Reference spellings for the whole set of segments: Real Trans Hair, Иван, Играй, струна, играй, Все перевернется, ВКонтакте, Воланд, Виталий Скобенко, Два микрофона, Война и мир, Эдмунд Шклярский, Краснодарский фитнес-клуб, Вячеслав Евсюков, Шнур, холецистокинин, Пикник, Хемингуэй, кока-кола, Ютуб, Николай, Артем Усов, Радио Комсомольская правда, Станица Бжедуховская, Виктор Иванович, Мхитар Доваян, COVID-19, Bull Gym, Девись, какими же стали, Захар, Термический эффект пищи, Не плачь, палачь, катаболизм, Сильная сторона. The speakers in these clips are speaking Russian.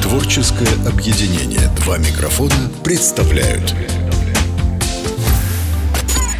Творческое объединение «Два микрофона» представляют.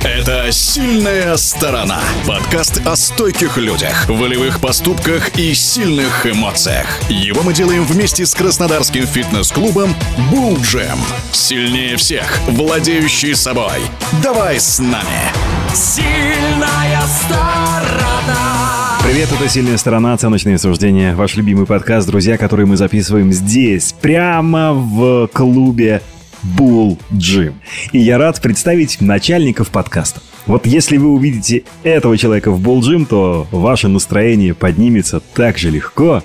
Это «Сильная сторона». Подкаст о стойких людях, волевых поступках и сильных эмоциях. Его мы делаем вместе с краснодарским фитнес-клубом Bull Gym. Сильнее всех, владеющий собой. Давай с нами. Сильная сторона. Привет, это «Сильная сторона», оценочные суждения, ваш любимый подкаст, друзья, который мы записываем здесь, прямо в клубе Bull Gym. И я рад представить начальников подкаста. Вот если вы увидите этого человека в Bull Gym, то ваше настроение поднимется так же легко,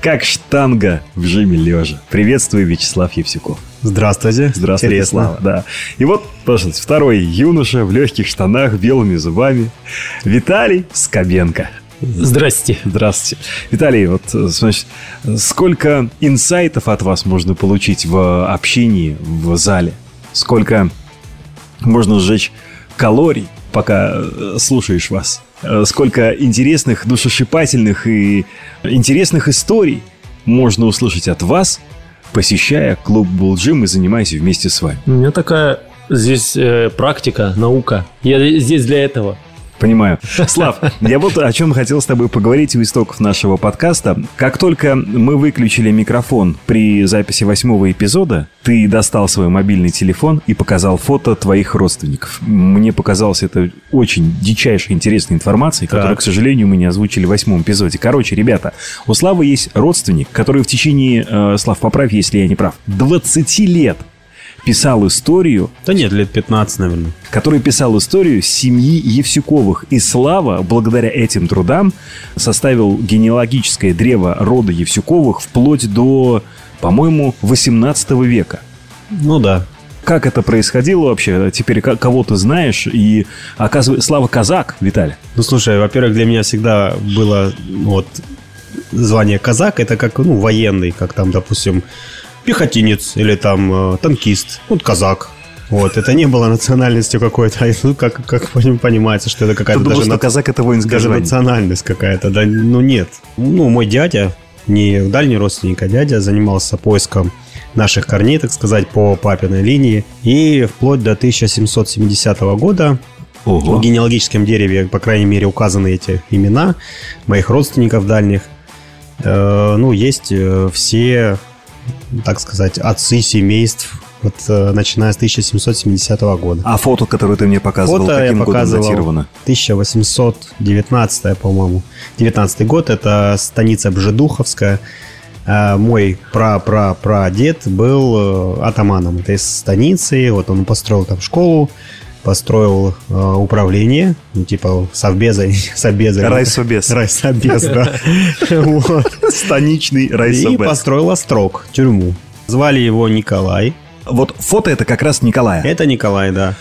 как штанга в жиме лежа. Приветствую, Вячеслав Евсюков. Здравствуйте. Здравствуйте, Вячеслав. Да. И вот, пожалуйста, второй юноша в легких штанах, белыми зубами, Виталий Скобенко. Здравствуйте. Здравствуйте. Виталий, вот значит, сколько инсайтов от вас можно получить в общении в зале? Сколько можно сжечь калорий, пока слушаешь вас? Сколько интересных, душещипательных и интересных историй можно услышать от вас, посещая клуб Bull Gym и занимаясь вместе с вами? У меня такая здесь практика, наука. Я здесь для этого. Понимаю. Слав, я вот о чем хотел с тобой поговорить у истоков нашего подкаста. Как только мы выключили микрофон при записи 8-го эпизода, ты достал свой мобильный телефон и показал фото твоих родственников. Мне показалось это очень дичайшей интересной информацией, которую, к сожалению, мы не озвучили в 8-м эпизоде. Короче, ребята, у Славы есть родственник, который в течение, Слав, поправь, если я не прав, 20 лет писал историю... Да нет, лет 15, наверное. Который писал историю семьи Евсюковых. И Слава, благодаря этим трудам, составил генеалогическое древо рода Евсюковых вплоть до, по-моему, 18 века. Ну да. Как это происходило вообще? Теперь кого ты знаешь? И, оказывается, Слава казак, Виталий. Ну, слушай, во-первых, для меня всегда было вот звание казак. Это как, ну, военный, как там, допустим... пехотинец или там танкист, вот казак. Вот, это не было национальностью какой-то, ну, как понимается, что это какая-то даже... Думал, казак это воинское даже звание. Национальность какая-то, да, ну нет. Ну, мой дядя, не дальний родственник, а дядя занимался поиском наших корней, так сказать, по папиной линии. И вплоть до 1770 года... Ого. В генеалогическом дереве, по крайней мере, указаны эти имена моих родственников дальних. Ну, есть все... так сказать, отцы семейств, вот, начиная с 1770 года. А фото, которое ты мне показывал, фото каким годом датировано? 1819, по-моему. 19 год, это Станица Бжедуховская. Мой пра-пра-прадед был атаманом этой станицы. Вот он построил там школу, построил управление, ну, типа совбеза, совбеза. Райсобез. Райсобез, да. Станичный райсобез. И построил острог, тюрьму. Звали его Николай. Вот фото это как раз Николая. Это Николай, да.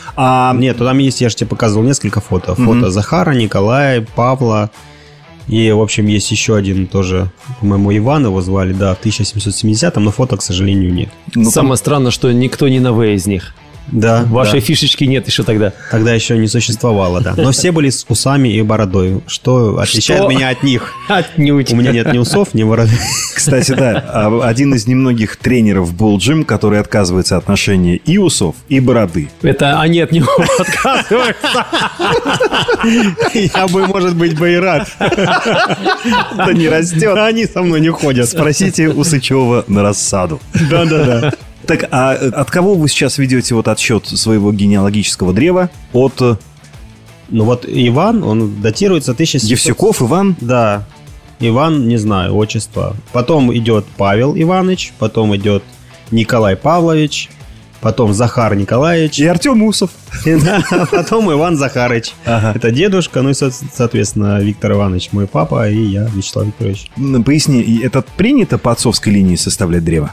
Нет, там есть, я же тебе показывал несколько фото. Фото Захара, Николая, Павла. И, в общем, есть еще один тоже, по-моему, Иван его звали, да, в 1770-м, но фото, к сожалению, нет. Самое странное, что никто не на «В» из них. Да, вашей фишечки нет еще тогда. Тогда еще не существовало, да. Но все были с усами и бородой. Что отличает меня от них? Отнюдь. У меня нет ни усов, ни бороды. Кстати, да, один из немногих тренеров Bull Gym, который отказывается от ношения и усов, и бороды. Это они от него отказываются. Я бы, может быть, бы и рад. Да не растет. Они со мной не ходят. Спросите у Сычёва на рассаду. Да-да-да. Так, а от кого вы сейчас ведете вот отсчет своего генеалогического древа? От... Ну вот Иван, он датируется 1700... Евсюков Иван? Да. Иван, не знаю, отчество. Потом идет Павел Иванович, потом идет Николай Павлович, потом Захар Николаевич. И Артем Усов. Потом Иван Захарыч. Это дедушка, ну и, соответственно, Виктор Иванович, мой папа, и я, Вячеслав Викторович. Поясни, это принято по отцовской линии составлять древо?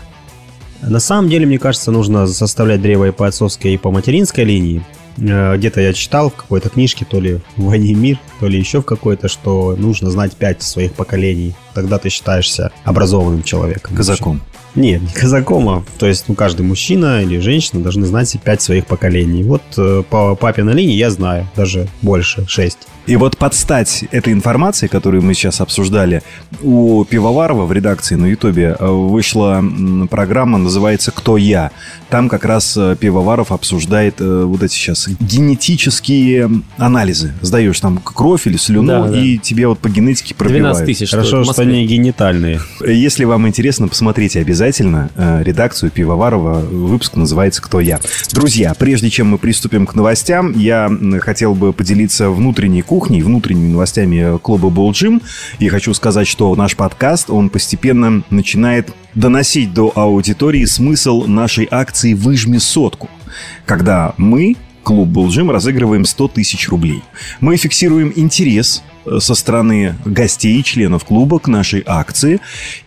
На самом деле, мне кажется, нужно составлять древо и по отцовской, и по материнской линии. Где-то я читал в какой-то книжке, то ли в «Войне и мир», то ли еще в какой-то, что нужно знать 5 своих поколений. Тогда ты считаешься образованным человеком. Казаком. Нет, не казаком, а то есть, ну, каждый мужчина или женщина должны знать 5 своих поколений. Вот по папиной линии я знаю даже больше, 6. И вот под стать этой информации, которую мы сейчас обсуждали, у Пивоварова в редакции на Ютубе вышла программа, называется «Кто я?». Там как раз Пивоваров обсуждает вот эти сейчас генетические анализы. Сдаешь там кровь или слюну, да, и да, тебе вот по генетике пробивают. 12 тысяч. Хорошо, что они генитальные. Если вам интересно, посмотрите обязательно редакцию Пивоварова. Выпуск называется «Кто я?». Друзья, прежде чем мы приступим к новостям, я хотел бы поделиться внутренней кухней, внутренними новостями клуба Bull Gym. И хочу сказать, что наш подкаст, он постепенно начинает доносить до аудитории смысл нашей акции «Выжми сотку», когда мы, клуб Bull Gym, разыгрываем 100 тысяч рублей. Мы фиксируем интерес со стороны гостей, членов клуба к нашей акции.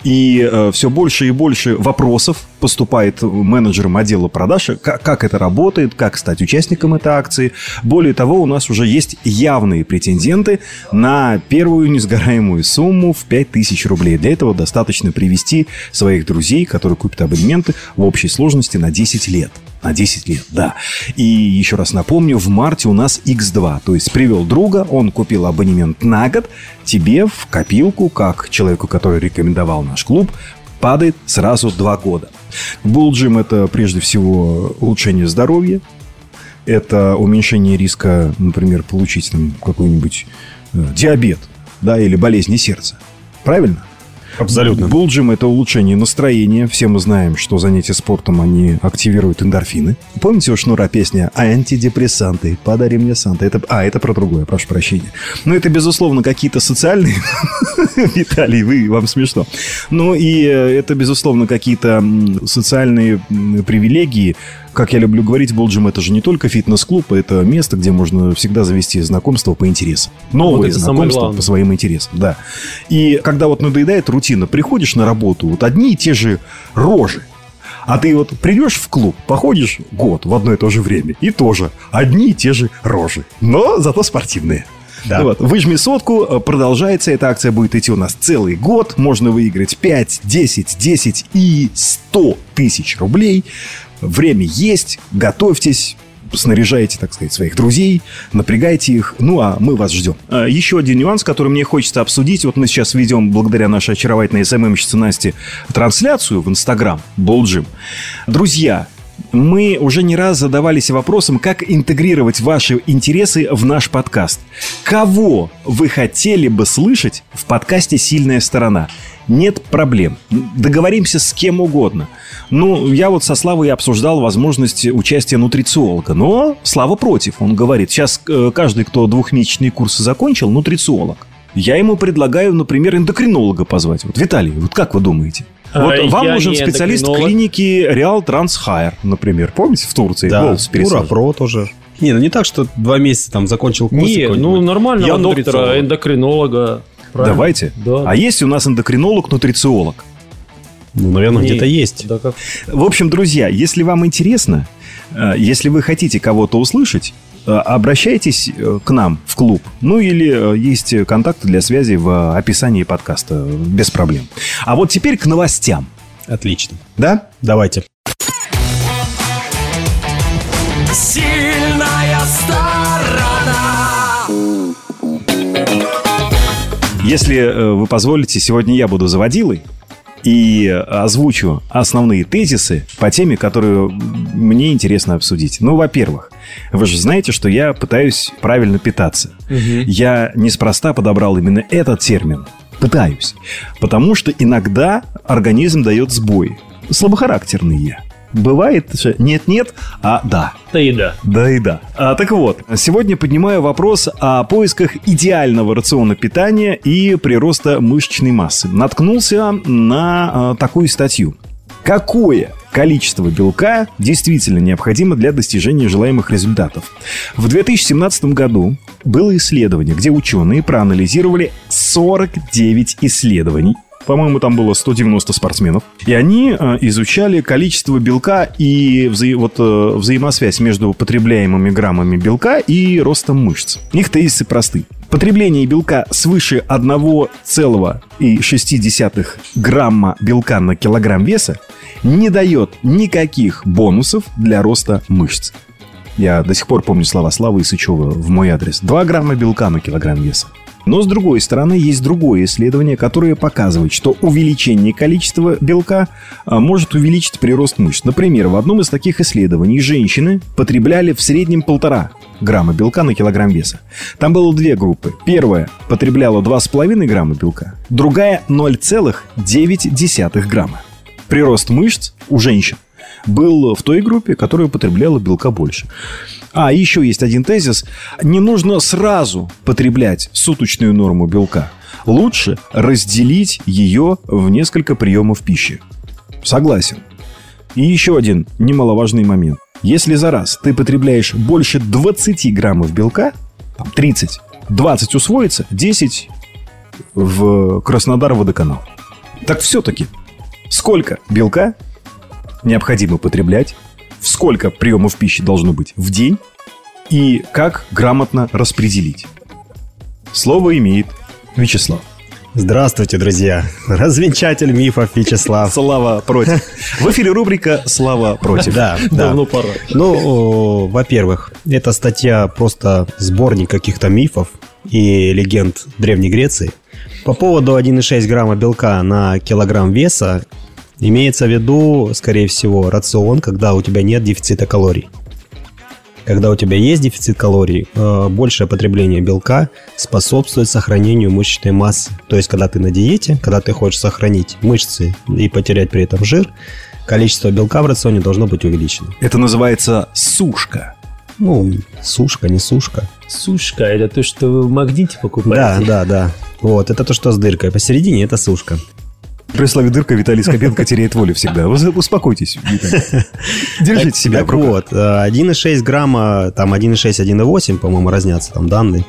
И все больше и больше вопросов поступает менеджерам отдела продаж, как это работает, как стать участником этой акции. Более того, у нас уже есть явные претенденты на первую несгораемую сумму в 5000 рублей. Для этого достаточно привести своих друзей, которые купят абонементы в общей сложности на 10 лет. На 10 лет, да. И еще раз напомню, в марте у нас X2. То есть привел друга, он купил абонемент на год. Тебе в копилку, как человеку, который рекомендовал наш клуб, падает сразу 2 года. Bull Gym — это прежде всего улучшение здоровья. Это уменьшение риска, например, получить там какой-нибудь диабет, да, или болезни сердца. Правильно? Абсолютно. Bull Gym — это улучшение настроения. Все мы знаем, что занятия спортом, они активируют эндорфины. Помните у Шнура песня «Антидепрессанты, подари мне Санта»? Это про другое, прошу прощения. Но это, безусловно, какие-то социальные... Виталий, вам смешно. Ну и это, безусловно, какие-то социальные привилегии. Как я люблю говорить, Bull Gym — это же не только фитнес-клуб, это место, где можно всегда завести знакомство по интересам. Новые знакомства по своим интересам, да. И когда вот надоедает рутина, приходишь на работу, вот одни и те же рожи. А ты вот придешь в клуб, походишь год в одно и то же время, и тоже одни и те же рожи, но зато спортивные. Да. Вот. «Выжми сотку» продолжается. Эта акция будет идти у нас целый год. Можно выиграть 5, 10, 10 и 100 тысяч рублей. Время есть. Готовьтесь. Снаряжайте, так сказать, своих друзей, напрягайте их, ну а мы вас ждем. Еще один нюанс, который мне хочется обсудить. Вот мы сейчас ведем, благодаря нашей очаровательной СММщице Насте, трансляцию в Инстаграм Bull Gym. Друзья, мы уже не раз задавались вопросом, как интегрировать ваши интересы в наш подкаст. Кого вы хотели бы слышать в подкасте «Сильная сторона»? Нет проблем. Договоримся с кем угодно. Ну, я вот со Славой обсуждал возможность участия нутрициолога. Но Слава против. Он говорит, сейчас каждый, кто двухмесячные курсы закончил, нутрициолог. Я ему предлагаю, например, эндокринолога позвать. Вот, Виталий, вот как вы думаете? Вот вам нужен специалист клиники Real Trans Hair, например. Помните, в Турции? Да, Ура-Про тоже. Не, ну не так, что 2 месяца там закончил курс. Не, ну нормально, я доктора, эндокринолога. Правильно? Давайте. Да, да. А есть у нас эндокринолог-нутрициолог? Ну, наверное, где-то есть. Да, как? В общем, друзья, если вам интересно, если вы хотите кого-то услышать, обращайтесь к нам в клуб. Ну, или есть контакты для связи в описании подкаста. Без проблем. А вот теперь к новостям. Отлично. Да? Давайте. Сильная сторона. Если вы позволите, сегодня я буду заводилой и озвучу основные тезисы по теме, которую мне интересно обсудить. Ну, во-первых, вы же знаете, что я пытаюсь правильно питаться. Угу. Я неспроста подобрал именно этот термин. Пытаюсь. Потому что иногда организм дает сбои. Слабохарактерный я. Бывает, что нет-нет, а да. Да и да. Да и да. Так вот, сегодня поднимаю вопрос о поисках идеального рациона питания и прироста мышечной массы. Наткнулся на такую статью. Какое количество белка действительно необходимо для достижения желаемых результатов? В 2017 году было исследование, где ученые проанализировали 49 исследований. По-моему, там было 190 спортсменов. И они изучали количество белка и взаимосвязь между потребляемыми граммами белка и ростом мышц. Их тезисы просты. Потребление белка свыше 1,6 грамма белка на килограмм веса не дает никаких бонусов для роста мышц. Я до сих пор помню слова Славы и Сычёва в мой адрес. 2 грамма белка на килограмм веса. Но, с другой стороны, есть другое исследование, которое показывает, что увеличение количества белка может увеличить прирост мышц. Например, в одном из таких исследований женщины потребляли в среднем 1,5 грамма белка на килограмм веса. Там было 2 группы. Первая потребляла 2,5 грамма белка, другая 0,9 грамма. Прирост мышц у женщин был в той группе, которая потребляла белка больше. А, еще есть один тезис. Не нужно сразу потреблять суточную норму белка. Лучше разделить ее в несколько приемов пищи. Согласен. И еще один немаловажный момент. Если за раз ты потребляешь больше 20 граммов белка, там 30, 20 усвоится, 10 в Краснодар-водоканал. Так все-таки сколько белка необходимо потреблять? Сколько приемов пищи должно быть в день и как грамотно распределить? Слово имеет Вячеслав. Здравствуйте, друзья. Развенчатель мифов Вячеслав. Слава против. В эфире рубрика «Слава против». Да, давно пора. Ну, во-первых, эта статья просто сборник каких-то мифов и легенд Древней Греции. По поводу 1,6 грамма белка на килограмм веса имеется в виду, скорее всего, рацион, когда у тебя нет дефицита калорий. Когда у тебя есть дефицит калорий, большее потребление белка способствует сохранению мышечной массы. То есть, когда ты на диете, когда ты хочешь сохранить мышцы и потерять при этом жир, количество белка в рационе должно быть увеличено. Это называется сушка. Ну, сушка, не сушка. Сушка – это то, что вы в магните покупаете? Да. Вот, это то, что с дыркой. Посередине – это сушка. При слове «дырка» Виталий Скобенко теряет волю всегда. Успокойтесь, Виталий. Держите себя в руках. Так вот, 1,6 грамма, там 1,6, 1,8, по-моему, разнятся там данные.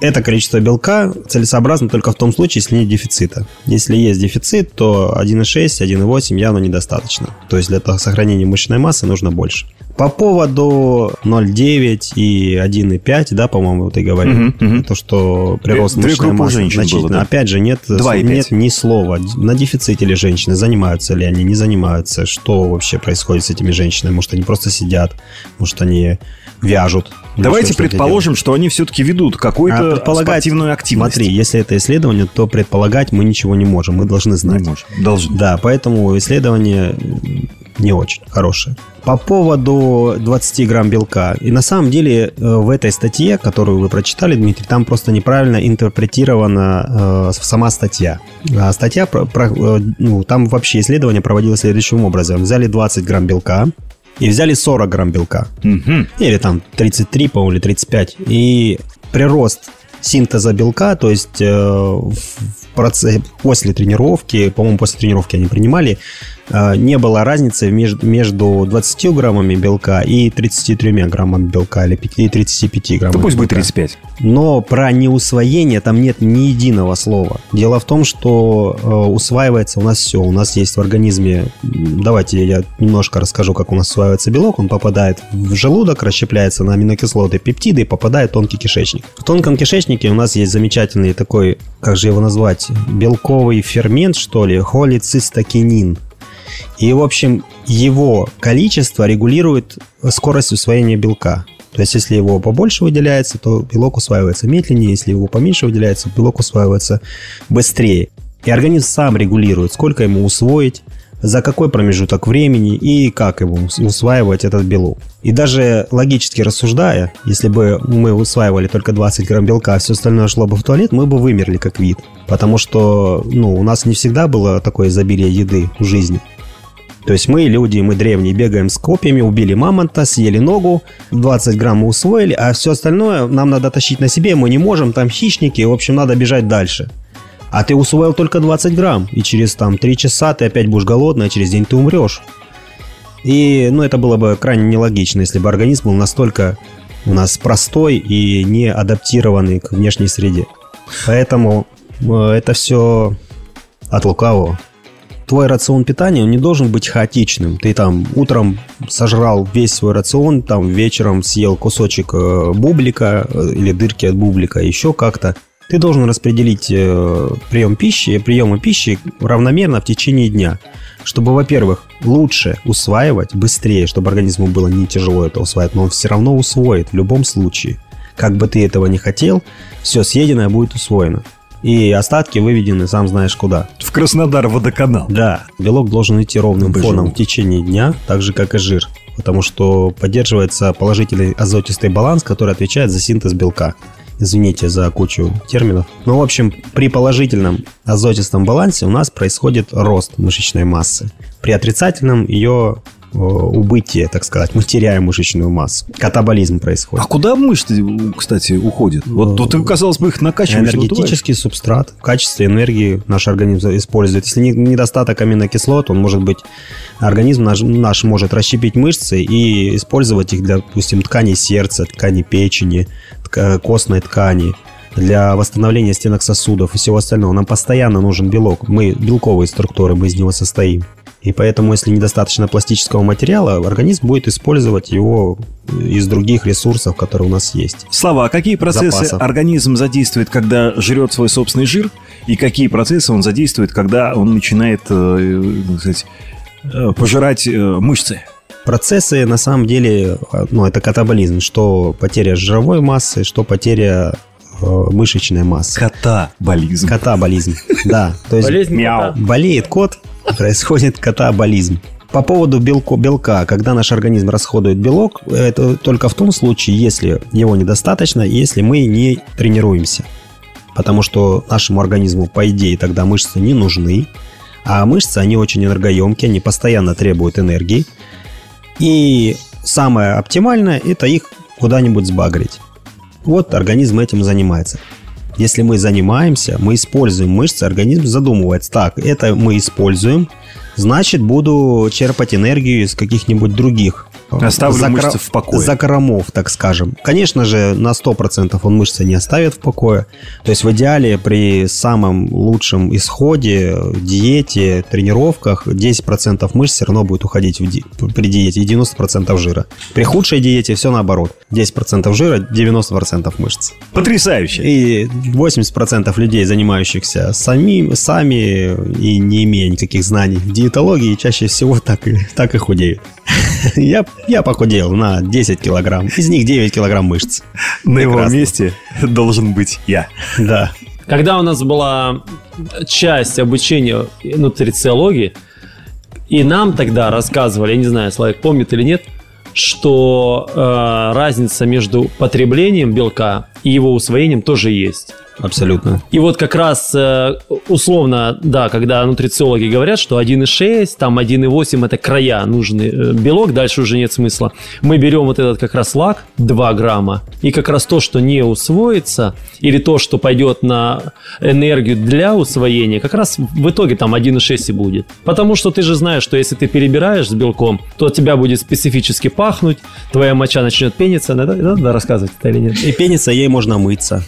Это количество белка целесообразно только в том случае, если нет дефицита. Если есть дефицит, то 1,6, 1,8 явно недостаточно. То есть для сохранения мышечной массы нужно больше. По поводу 0,9 и 1,5, да, по-моему, ты говорил, то, что прирост мышечной массы значительно. Да. Опять же, нет ни слова. На дефиците ли женщины, занимаются ли они, не занимаются, что вообще происходит с этими женщинами. Может, они просто сидят, может, они вяжут. Давайте предположим, что они все-таки ведут какую-то спортивную активность. Смотри, если это исследование, то предполагать мы ничего не можем. Мы должны знать. Да, поэтому исследование не очень хорошее. По поводу 20 грамм белка. И на самом деле в этой статье, которую вы прочитали, Дмитрий, там просто неправильно интерпретирована сама статья. Там вообще исследование проводилось следующим образом. Взяли 20 грамм белка. И взяли 40 грамм белка. Или там 33, по-моему, или 35. И прирост синтеза белка, то есть после тренировки, по-моему, после тренировки они принимали, не было разницы между 20 граммами белка и 33 граммами белка или 35 граммами. Да пусть будет 35. Но про неусвоение там нет ни единого слова. Дело в том, что усваивается у нас все. У нас есть в организме... Давайте я немножко расскажу, как у нас усваивается белок. Он попадает в желудок, расщепляется на аминокислоты, пептиды и попадает в тонкий кишечник. В тонком кишечнике у нас есть замечательный такой, как же его назвать, белковый фермент, что ли, холецистокинин. И, в общем, его количество регулирует скорость усвоения белка. То есть, если его побольше выделяется, то белок усваивается медленнее. Если его поменьше выделяется, белок усваивается быстрее. И организм сам регулирует, сколько ему усвоить, за какой промежуток времени и как его усваивать этот белок. И даже логически рассуждая, если бы мы усваивали только 20 грамм белка, а все остальное шло бы в туалет, мы бы вымерли как вид. Потому что у нас не всегда было такое изобилие еды в жизни. То есть мы, люди, мы древние, бегаем с копьями, убили мамонта, съели ногу, 20 грамм мы усвоили, а все остальное нам надо тащить на себе, мы не можем, там хищники, в общем, надо бежать дальше. А ты усвоил только 20 грамм, и через 3 часа ты опять будешь голодный, а через день ты умрешь. И, это было бы крайне нелогично, если бы организм был настолько у нас простой и не адаптированный к внешней среде. Поэтому это все от лукавого. Твой рацион питания не должен быть хаотичным. Ты утром сожрал весь свой рацион, вечером съел кусочек бублика или дырки от бублика, еще как-то. ты должен распределить приемы пищи равномерно в течение дня, чтобы, во-первых, лучше усваивать, быстрее, чтобы организму было не тяжело это усваивать, но он все равно усвоит в любом случае. Как бы ты этого не хотел, все съеденное будет усвоено. И остатки выведены, сам знаешь куда. В Краснодар водоканал. Да, белок должен идти ровным фоном в течение дня, так же как и жир, потому что поддерживается положительный азотистый баланс, который отвечает за синтез белка. Извините за кучу терминов. Но, в общем, при положительном азотистом балансе у нас происходит рост мышечной массы. При отрицательном ее убытие, так сказать, мы теряем мышечную массу. Катаболизм происходит. А куда мышцы, кстати, уходят? Вот тут, казалось бы, их накачиваешь. Энергетический субстрат в качестве энергии наш организм использует. Если недостаток аминокислот, он может быть, организм наш может расщепить мышцы и использовать их для, допустим, тканей сердца, тканей печени, костной ткани, для восстановления стенок сосудов и всего остального. Нам постоянно нужен белок. Мы белковые структуры, мы из него состоим. И поэтому, если недостаточно пластического материала, организм будет использовать его из других ресурсов, которые у нас есть. Слава, а какие процессы организм задействует, когда жрет свой собственный жир? И какие процессы он задействует, когда он начинает, так сказать, пожирать мышцы? Процессы, на самом деле, это катаболизм. Что потеря жировой массы, что потеря мышечной массы. Катаболизм. Катаболизм, да. То есть болеет кот, происходит катаболизм. По поводу белка, когда наш организм расходует белок, это только в том случае, если его недостаточно, если мы не тренируемся. Потому что нашему организму, по идее, тогда мышцы не нужны. А мышцы, они очень энергоемкие, они постоянно требуют энергии. И самое оптимальное – это их куда-нибудь сбагрить. Вот организм этим занимается. Если мы занимаемся, мы используем мышцы, организм задумывается: так, это мы используем, значит, буду черпать энергию из каких-нибудь других. Оставлю мышцы в покое. Закромов, так скажем. Конечно же, на 100% он мышцы не оставит в покое. То есть в идеале при самом лучшем исходе, диете, тренировках 10% мышц все равно будет уходить при диете и 90% жира. При худшей диете все наоборот. 10% жира, 90% мышц. Потрясающе! И 80% людей, занимающихся сами и не имея никаких знаний в диетологии, чаще всего так и худеют. Я похудел на 10 килограмм. Из них 9 килограмм мышц. На его месте должен быть я. Да. Когда у нас была часть обучения нутрициологии, и нам тогда рассказывали, я не знаю, Славик помнит или нет, что разница между потреблением белка и его усвоением тоже есть. Абсолютно. И вот как раз условно, да, когда нутрициологи говорят, что 1,6, там 1,8 это края, нужный белок, дальше уже нет смысла. Мы берем вот этот как раз лак, 2 грамма, и как раз то, что не усвоится, или то, что пойдет на энергию для усвоения, как раз в итоге там 1,6 и будет. Потому что ты же знаешь, что если ты перебираешь с белком, то от тебя будет специфически пахнуть, твоя моча начнет пениться. Надо рассказывать это или нет? И пениться, ей можно мыться.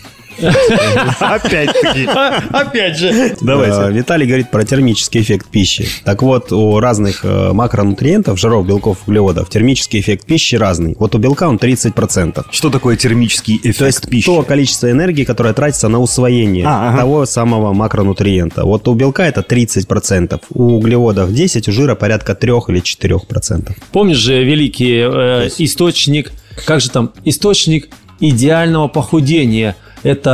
Опять же. Давайте. Виталий говорит про термический эффект пищи. Так вот, у разных макронутриентов, жиров, белков, углеводов, термический эффект пищи разный. Вот у белка он 30%. Что такое термический эффект пищи? То есть то количество энергии, которое тратится на усвоение того самого макронутриента. Вот у белка это 30%, у углеводов 10%, у жира порядка 3 или 4%. Помнишь же великий источник, как же там, источник идеального похудения? Это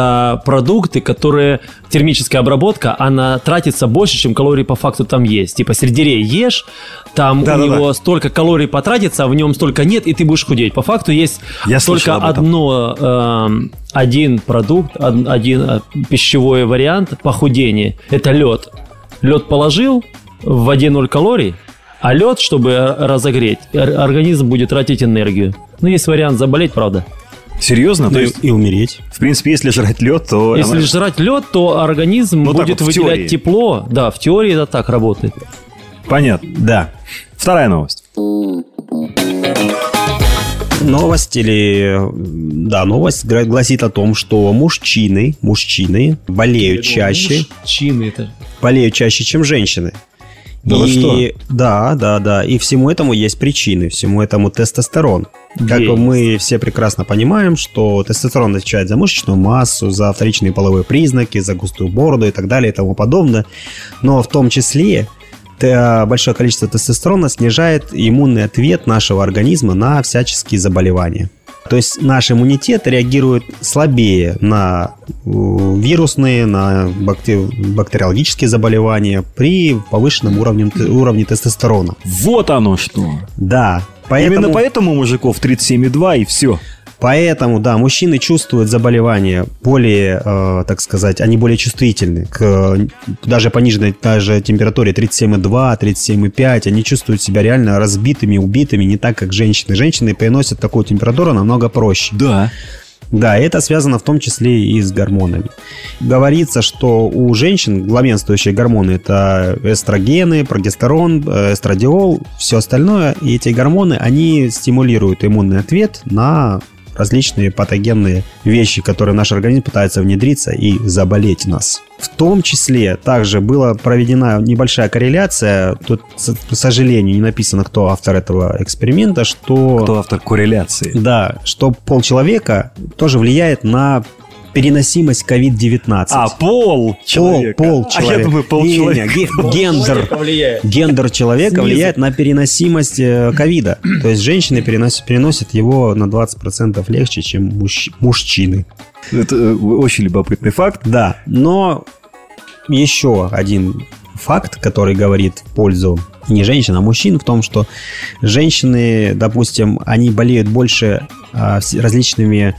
продукты, которые термическая обработка, она тратится больше, чем калорий по факту там есть. Типа сельдерей ешь, там него столько калорий потратится, а в нем столько нет, и ты будешь худеть. По факту есть только один продукт, один пищевой вариант похудения. Это лед. Лед положил, в воде 0 калорий. А лед, чтобы разогреть, организм будет тратить энергию. Есть вариант заболеть, правда. Серьезно? То есть и умереть. В принципе, если жрать лед, то... Если жрать лед, то организм будет выделять тепло. Да, в теории это так работает. Понятно. Да. Вторая новость. Новость гласит о том, что мужчины болеют чаще, чем женщины. Да вы что? Да. И всему этому есть причины, всему этому тестостерон. Как мы все прекрасно понимаем, что тестостерон отвечает за мышечную массу, за вторичные половые признаки, за густую бороду и так далее и тому подобное. Но в том числе большое количество тестостерона снижает иммунный ответ нашего организма на всяческие заболевания. То есть наш иммунитет реагирует слабее на вирусные, на бактериологические заболевания при повышенном уровне тестостерона. Вот оно что! Да. Поэтому... Именно поэтому мужиков 37,2 и все. Поэтому, да, мужчины чувствуют заболевания более, так сказать, они более чувствительны к даже пониженной даже температуре 37,2, 37,5. Они чувствуют себя реально разбитыми, убитыми, не так, как женщины. Женщины переносят такую температуру намного проще. Да. Да, это связано в том числе и с гормонами. Говорится, что у женщин главенствующие гормоны — это эстрогены, прогестерон, эстрадиол, все остальное. И эти гормоны, они стимулируют иммунный ответ на различные патогенные вещи, которые в наш организм пытаются внедриться и заболеть нас. В том числе также была проведена небольшая корреляция. Тут, к сожалению, не написано, кто автор этого эксперимента, что... Кто автор корреляции? Да, что пол человека тоже влияет на переносимость COVID-19. А, пол человека. Пол человека. А я думаю, гендер человека влияет на переносимость ковида. То есть женщины переносят его на 20% легче, чем мужчины. Это очень любопытный факт. Да, но еще один факт, который говорит в пользу не женщин, а мужчин, в том, что женщины, допустим, они болеют больше различными,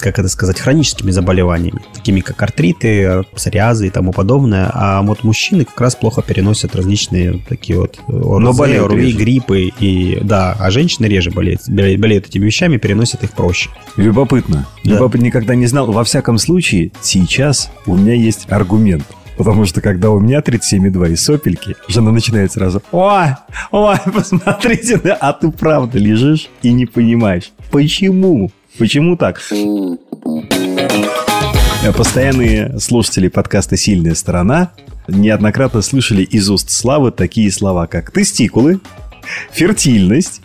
как это сказать, хроническими заболеваниями, такими как артриты, псориазы и тому подобное. А вот мужчины как раз плохо переносят различные такие вот ОРВИ, гриппы и, да, а женщины реже болеют этими вещами, переносят их проще. Любопытно. Да. Любопытно, никогда не знал. Во всяком случае, сейчас у меня есть аргумент. Потому что когда у меня 37,2 и сопельки, жена начинает сразу: ой, посмотрите, а ты правда лежишь и не понимаешь. Почему? Почему так? Постоянные слушатели подкаста «Сильная сторона» неоднократно слышали из уст Славы такие слова, как тестикулы, фертильность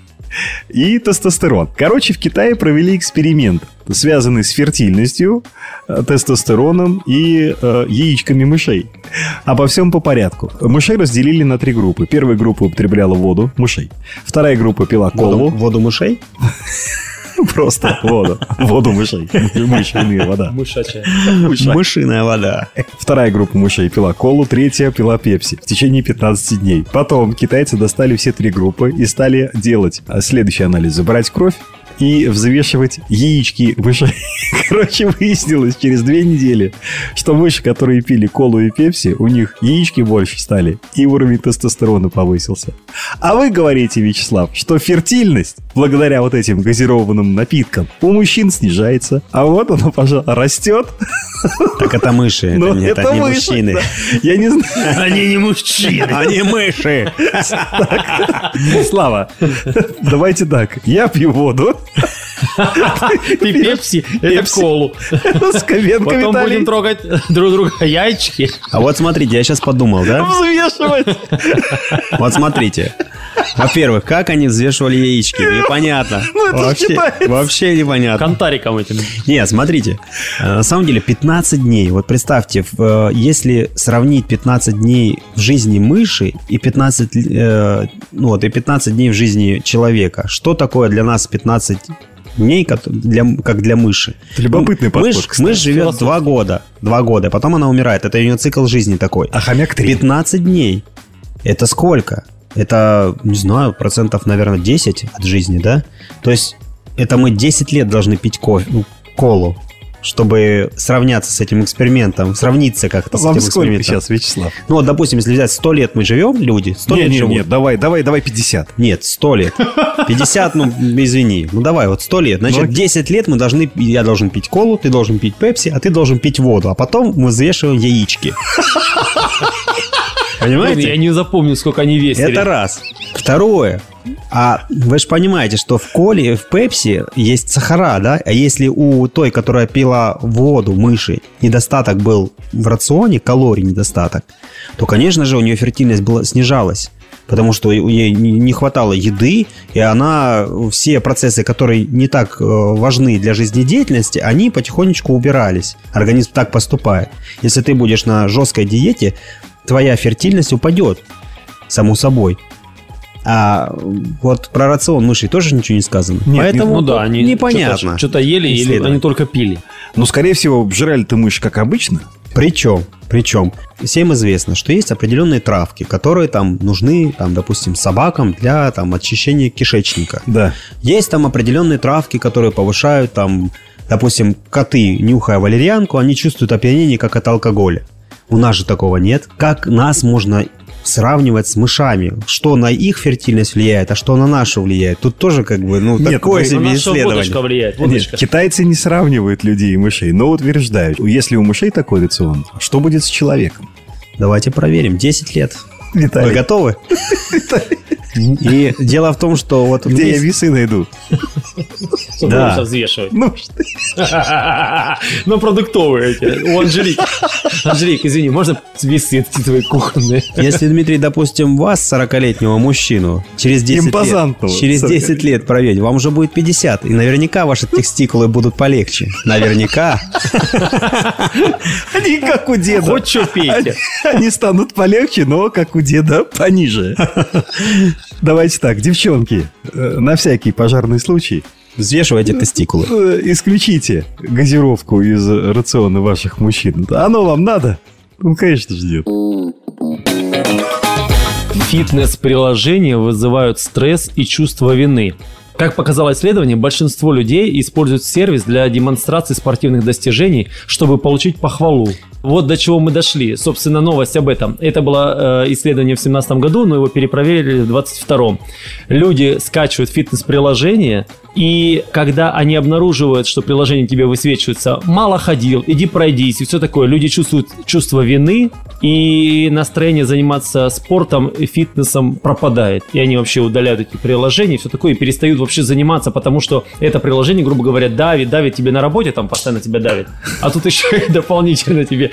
и тестостерон. Короче, в Китае провели эксперимент, связанный с фертильностью, тестостероном и яичками мышей. Обо всем по порядку. Мышей разделили на три группы. Первая группа употребляла воду мышей. Вторая группа пила колу. Воду мышей? Просто воду. Воду мышей. Мышиная вода. Мышиная вода. Вторая группа мышей пила колу, третья пила пепси в течение 15 дней. Потом китайцы достали все три группы и стали делать следующий анализ. Забрать кровь и взвешивать яички мышей. Короче, выяснилось через 2 недели, что мыши, которые пили колу и пепси, у них яички больше стали, и уровень тестостерона повысился. А вы говорите, Вячеслав, что фертильность, благодаря вот этим газированным напиткам, у мужчин снижается, а вот оно, пожалуйста, растет. Так это мыши, это не мыши, мужчины. Да. Я не знаю. Они не мужчины. Они мыши. Так. Слава, давайте так. Я пью воду. Ты пепси, я колу. Скобенко, Виталий. Потом будем трогать друг друга яички. А вот смотрите, я сейчас подумал, да? Взвешивать. Вот смотрите. Во-первых, как они взвешивали яички? Непонятно. Вообще непонятно. Контариком этим. Не, смотрите. На самом деле 15 дней. Вот представьте, если сравнить 15 дней в жизни мыши и 15 дней в жизни человека, что такое для нас 15 дней, как для мыши? Это любопытный подход. Мышь живет 2 года, потом она умирает. Это ее цикл жизни такой. А хомяк 3. 15 дней. Это сколько? Это, не знаю, процентов, наверное, 10 от жизни, да? То есть это мы 10 лет должны пить колу, чтобы сравняться с этим экспериментом, сравниться как-то с этим экспериментом. Вам сколько сейчас, Вячеслав? Ну, вот, допустим, если взять 100 лет мы живем, люди, 100 лет живут. Нет, давай 50. Нет, 100 лет. 50, извини. Давай, вот 100 лет. Значит, 10 лет мы должны... Я должен пить колу, ты должен пить пепси, а ты должен пить воду. А потом мы взвешиваем яички. Понимаете? Я не запомню, сколько они весили. Это раз. Второе. А вы же понимаете, что в коле, в пепси есть сахара, да? А если у той, которая пила воду, мыши, недостаток был в рационе, калорий недостаток, то, конечно же, у нее фертильность была, снижалась. Потому что ей не хватало еды, и она все процессы, которые не так важны для жизнедеятельности, они потихонечку убирались. Организм так поступает. Если ты будешь на жесткой диете, твоя фертильность упадет, само собой. А вот про рацион мышей тоже ничего не сказано. Нет, поэтому ну да, они непонятно. Что-то ели или они только пили. Но, скорее всего, жрали-то мышь, как обычно. Причем всем известно, что есть определенные травки, которые там нужны, там, допустим, собакам для там, очищения кишечника. Да. Есть там определенные травки, которые повышают, там, допустим, коты, нюхая валерьянку, они чувствуют опьянение, как от алкоголя. У нас же такого нет. Как нас можно сравнивать с мышами? Что на их фертильность влияет, а что на нашу влияет? Тут тоже как бы, ну, нет, такое себе исследование. Водочка влияет, водочка. Нет, китайцы не сравнивают людей и мышей, но утверждают, если у мышей такой рацион, что будет с человеком? Давайте проверим. 10 лет. Виталий. Вы готовы? Виталий. И дело в том, что вот... Где я весы найду? Да. Сейчас взвешивать. Ну, что? Ну, продуктовые эти. У Анжелики. Анжелик, извини, можно весы твои кухонные? Если, Дмитрий, допустим, вас, 40-летнего мужчину, через 10 лет проверить, вам уже будет 50. И наверняка ваши текстикулы будут полегче. Наверняка. Они как у деда. Хоть что пейте. Они станут полегче, но как у деда пониже. Давайте так, девчонки, на всякий пожарный случай взвешивайте тестикулы. Исключите газировку из рациона ваших мужчин. Оно вам надо? Ну, конечно же, нет. Фитнес-приложения вызывают стресс и чувство вины. Как показало исследование, большинство людей используют сервис для демонстрации спортивных достижений, чтобы получить похвалу. Вот до чего мы дошли. Собственно, новость об этом. Это было исследование в 2017 году, но его перепроверили в 2022. Люди скачивают фитнес-приложение, и когда они обнаруживают, что приложение тебе высвечивается, мало ходил, иди пройдись, и все такое, люди чувствуют чувство вины, и настроение заниматься спортом и фитнесом пропадает. И они вообще удаляют эти приложения, и все такое, и перестают вообще заниматься, потому что это приложение, грубо говоря, давит тебе на работе, там постоянно тебя давит, а тут еще и дополнительно тебе.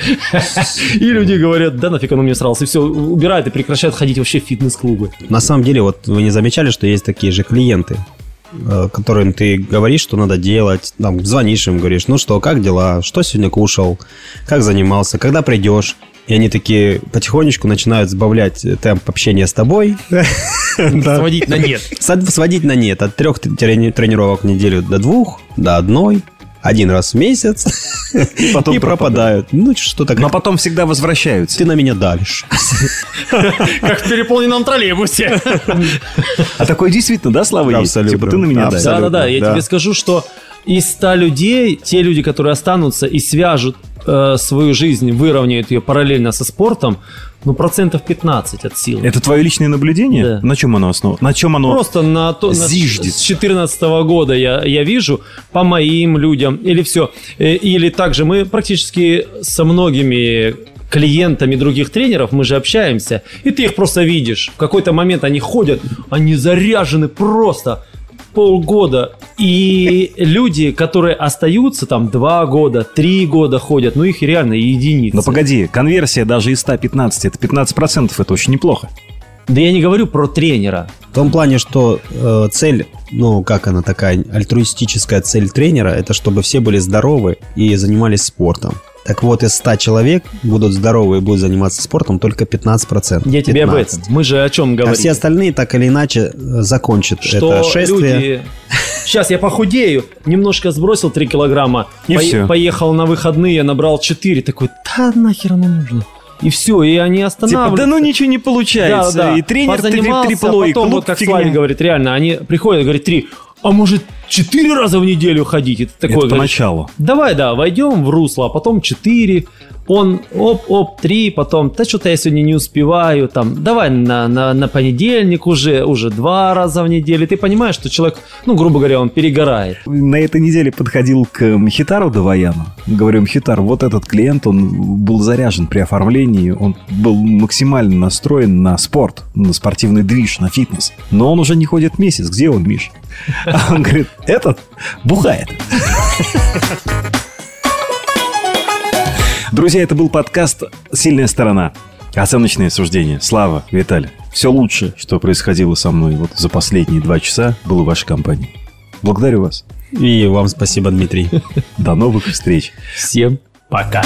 И люди говорят, да нафиг оно мне сралось, и все, убирают и прекращают ходить вообще в фитнес-клубы. На самом деле, вот вы не замечали, что есть такие же клиенты, которым ты говоришь, что надо делать, там, звонишь им, говоришь, ну что, как дела, что сегодня кушал, как занимался, когда придешь. И они такие потихонечку начинают сбавлять темп общения с тобой. Сводить на нет. Сводить на нет. От 3 тренировок в неделю до 2, до 1. Один раз в месяц. И пропадают. Ну, что такое. Но потом всегда возвращаются. Ты на меня давишь. Как в переполненном троллейбусе. А такое действительно, да, Слава, есть? Типа ты на меня давишь. Да-да-да, я тебе скажу, что из 100 людей, те люди, которые останутся и свяжут свою жизнь, выровняют ее параллельно со спортом, ну, 15% от силы. Это твое личное наблюдение? Да. На чем оно основано? На чем оно просто на то, зиждется? С 2014 года я вижу по моим людям, или все. Или также мы практически со многими клиентами других тренеров, мы же общаемся, и ты их просто видишь. В какой-то момент они ходят, они заряжены просто полгода, и люди, которые остаются там 2 года, 3 года ходят, ну их реально единицы. Но погоди, конверсия даже из 115, это 15%, это очень неплохо. Да я не говорю про тренера. В том плане, что цель, ну как она такая, альтруистическая цель тренера, это чтобы все были здоровы и занимались спортом. Так вот, из 100 человек будут здоровы и будут заниматься спортом только 15%. Я тебе об этом. Мы же о чем говорим. А все остальные так или иначе закончат что это шествие. Люди... Сейчас я похудею, немножко сбросил 3 килограмма, и все. Поехал на выходные, набрал 4, такой, да нахер оно нужно. И все, и они останавливаются. Типа, да ну ничего не получается. Да, да. И тренер, позанимался, а потом, вот как Славик говорит, реально, они приходят, говорят, 3... а может 4 раза в неделю ходить? И ты такой, это поначалу. Давай, да, войдем в русло, а потом 4. Он, оп, 3, потом, да что-то я сегодня не успеваю, там, давай на понедельник уже 2 раза в неделю. Ты понимаешь, что человек, ну, грубо говоря, он перегорает. На этой неделе подходил к Мхитару Доваяну. Говорю, Мхитар, вот этот клиент, он был заряжен при оформлении, он был максимально настроен на спорт, на спортивный движ, на фитнес. Но он уже не ходит месяц, где он, Миш? А он говорит, этот бухает. Друзья, это был подкаст «Сильная сторона». Оценочные суждения. Слава, Виталий. Все лучшее, что происходило со мной вот за последние 2 часа, было в вашей компании. Благодарю вас. И вам спасибо, Дмитрий. До новых встреч. Всем пока.